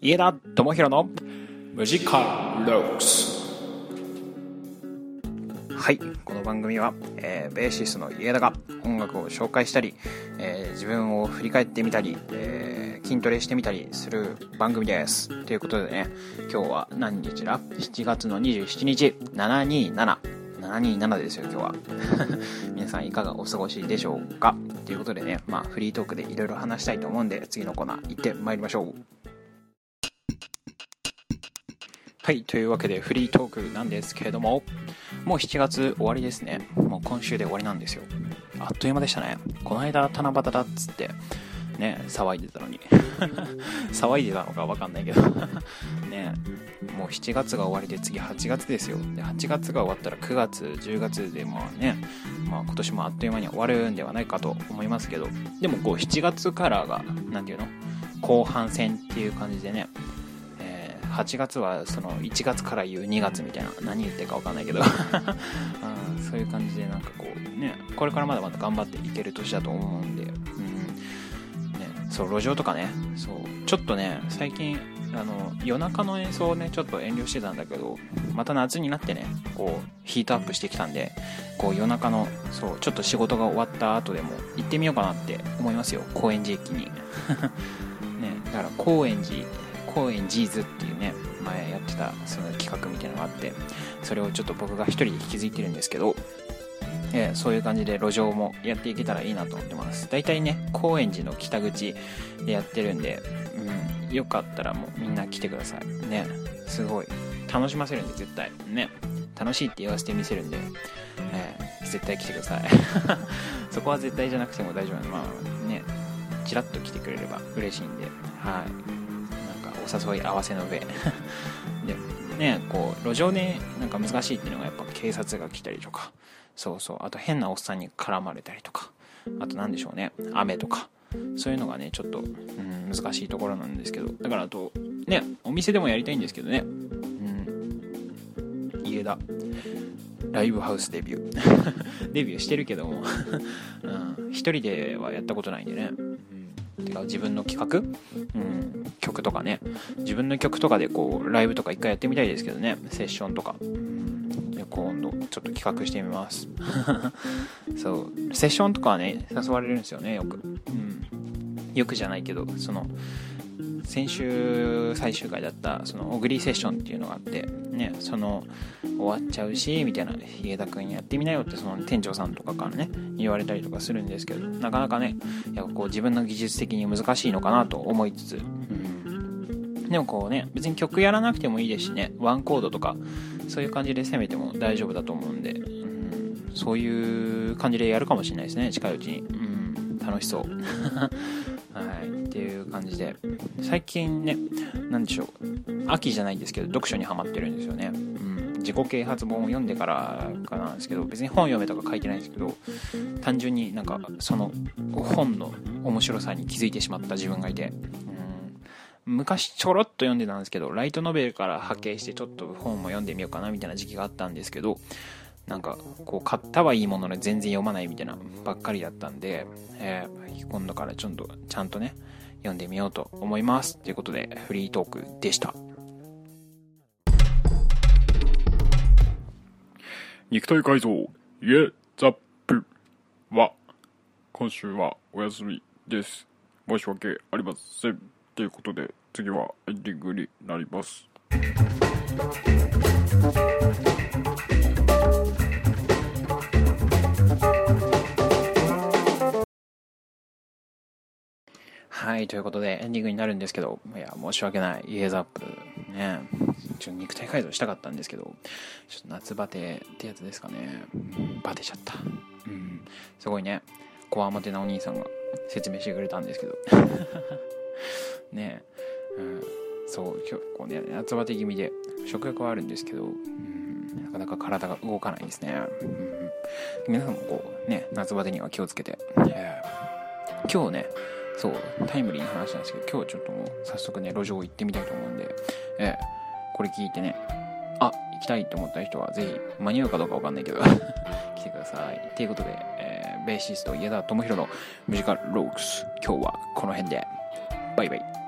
家田智博のムジカロックス。はい、この番組は、ベーシスの家田が音楽を紹介したり、自分を振り返ってみたり、筋トレしてみたりする番組です。ということでね、今日は何日だ ？7 月の27日、727ですよ今日は。皆さんいかがお過ごしでしょうか？ということでね、まあフリートークでいろいろ話したいと思うんで、次のコーナー行ってまいりましょう。はい、というわけでフリートークなんですけれども、もう7月終わりですね。もう今週で終わりなんですよ。あっという間でしたね。この間七夕だっつってね、騒いでたのに騒いでたのか分かんないけどね、もう7月が終わりで次8月ですよ。で、8月が終わったら9月10月でもね、まあ、今年もあっという間に終わるんではないかと思いますけど、でもこう7月からがなんていうの、後半戦っていう感じでね、8月はその1月から言う2月みたいな、何言ってるか分かんないけどそういう感じでなんかこうね、これからまだまだ頑張っていける年だと思うんで、そう、路上とかね、そうちょっとね、最近夜中の演奏をねちょっと遠慮してたんだけど、また夏になってね、こうヒートアップしてきたんで、こう夜中の、そうちょっと仕事が終わった後でも行ってみようかなって思いますよ、高円寺駅にね、だから高円寺ーズっていうね、前やってたその企画みたいなのがあって、それをちょっと僕が一人で引き継いでるんですけど、そういう感じで路上もやっていけたらいいなと思ってます。だいたいね、高円寺の北口でやってるんで、よかったらもうみんな来てくださいね。すごい楽しませるんで、絶対ね、楽しいって言わせてみせるんで、絶対来てくださいそこは絶対じゃなくても大丈夫なの、まあね、チラッと来てくれれば嬉しいんで、はい、お誘い合わせの上でね、こう路上で、ね、なんか難しいっていうのがやっぱ警察が来たりとか、そうそう、あと変なおっさんに絡まれたりとか、あとなんでしょうね、雨とかそういうのがねちょっと、難しいところなんですけど、だからあとね、お店でもやりたいんですけどね、家田ライブハウスデビューデビューしてるけども一人ではやったことないんでね、てか自分の企画、曲とかね、自分の曲とかでこうライブとか一回やってみたいですけどね、セッションとか、今度ちょっと企画してみますそうセッションとかはね誘われるんですよね、よく、よくじゃないけど、その先週最終回だったそのオグリーセッションっていうのがあってね、その終わっちゃうしみたいな、家田くんやってみなよってその店長さんとかからね言われたりとかするんですけど、なかなかね、やっぱこう自分の技術的に難しいのかなと思いつつ、でもこうね、別に曲やらなくてもいいですしね、ワンコードとかそういう感じで攻めても大丈夫だと思うんで、そういう感じでやるかもしれないですね、近いうちに、楽しそうはい、っていう感じで、最近ね、なんでしょう、秋じゃないんですけど読書にハマってるんですよね、自己啓発本を読んでからかなんですけど、別に本読めとか書いてないんですけど、単純になんかその本の面白さに気づいてしまった自分がいて、昔ちょろっと読んでたんですけど、ライトノベルから派遣してちょっと本も読んでみようかなみたいな時期があったんですけど、なんかこう買ったはいいものの全然読まないみたいなばっかりだったんで、今度からちゃんとね読んでみようと思いますということで、フリートークでした。肉体改造家ザップは今週はお休みです。申し訳ありません。ということで、次はエンディングになります。はい、ということでエンディングになるんですけど、いや申し訳ない、イエザップね、ちょっと肉体改造したかったんですけど、ちょっと夏バテってやつですかね、バテちゃった、すごいね、こわもてなお兄さんが説明してくれたんですけどねえ、そう結構ね夏バテ気味で食欲はあるんですけど、なかなか体が動かないですね、皆さんもこうね夏バテには気をつけて、今日ね、そうタイムリーな話なんですけど、今日ちょっともう早速ね路上行ってみたいと思うんで、これ聞いてね、あ行きたいと思った人はぜひ間に合うかどうか分かんないけど来てくださいということで、ベーシスト矢田智博のミュージカルロークス、今日はこの辺でバイバイ。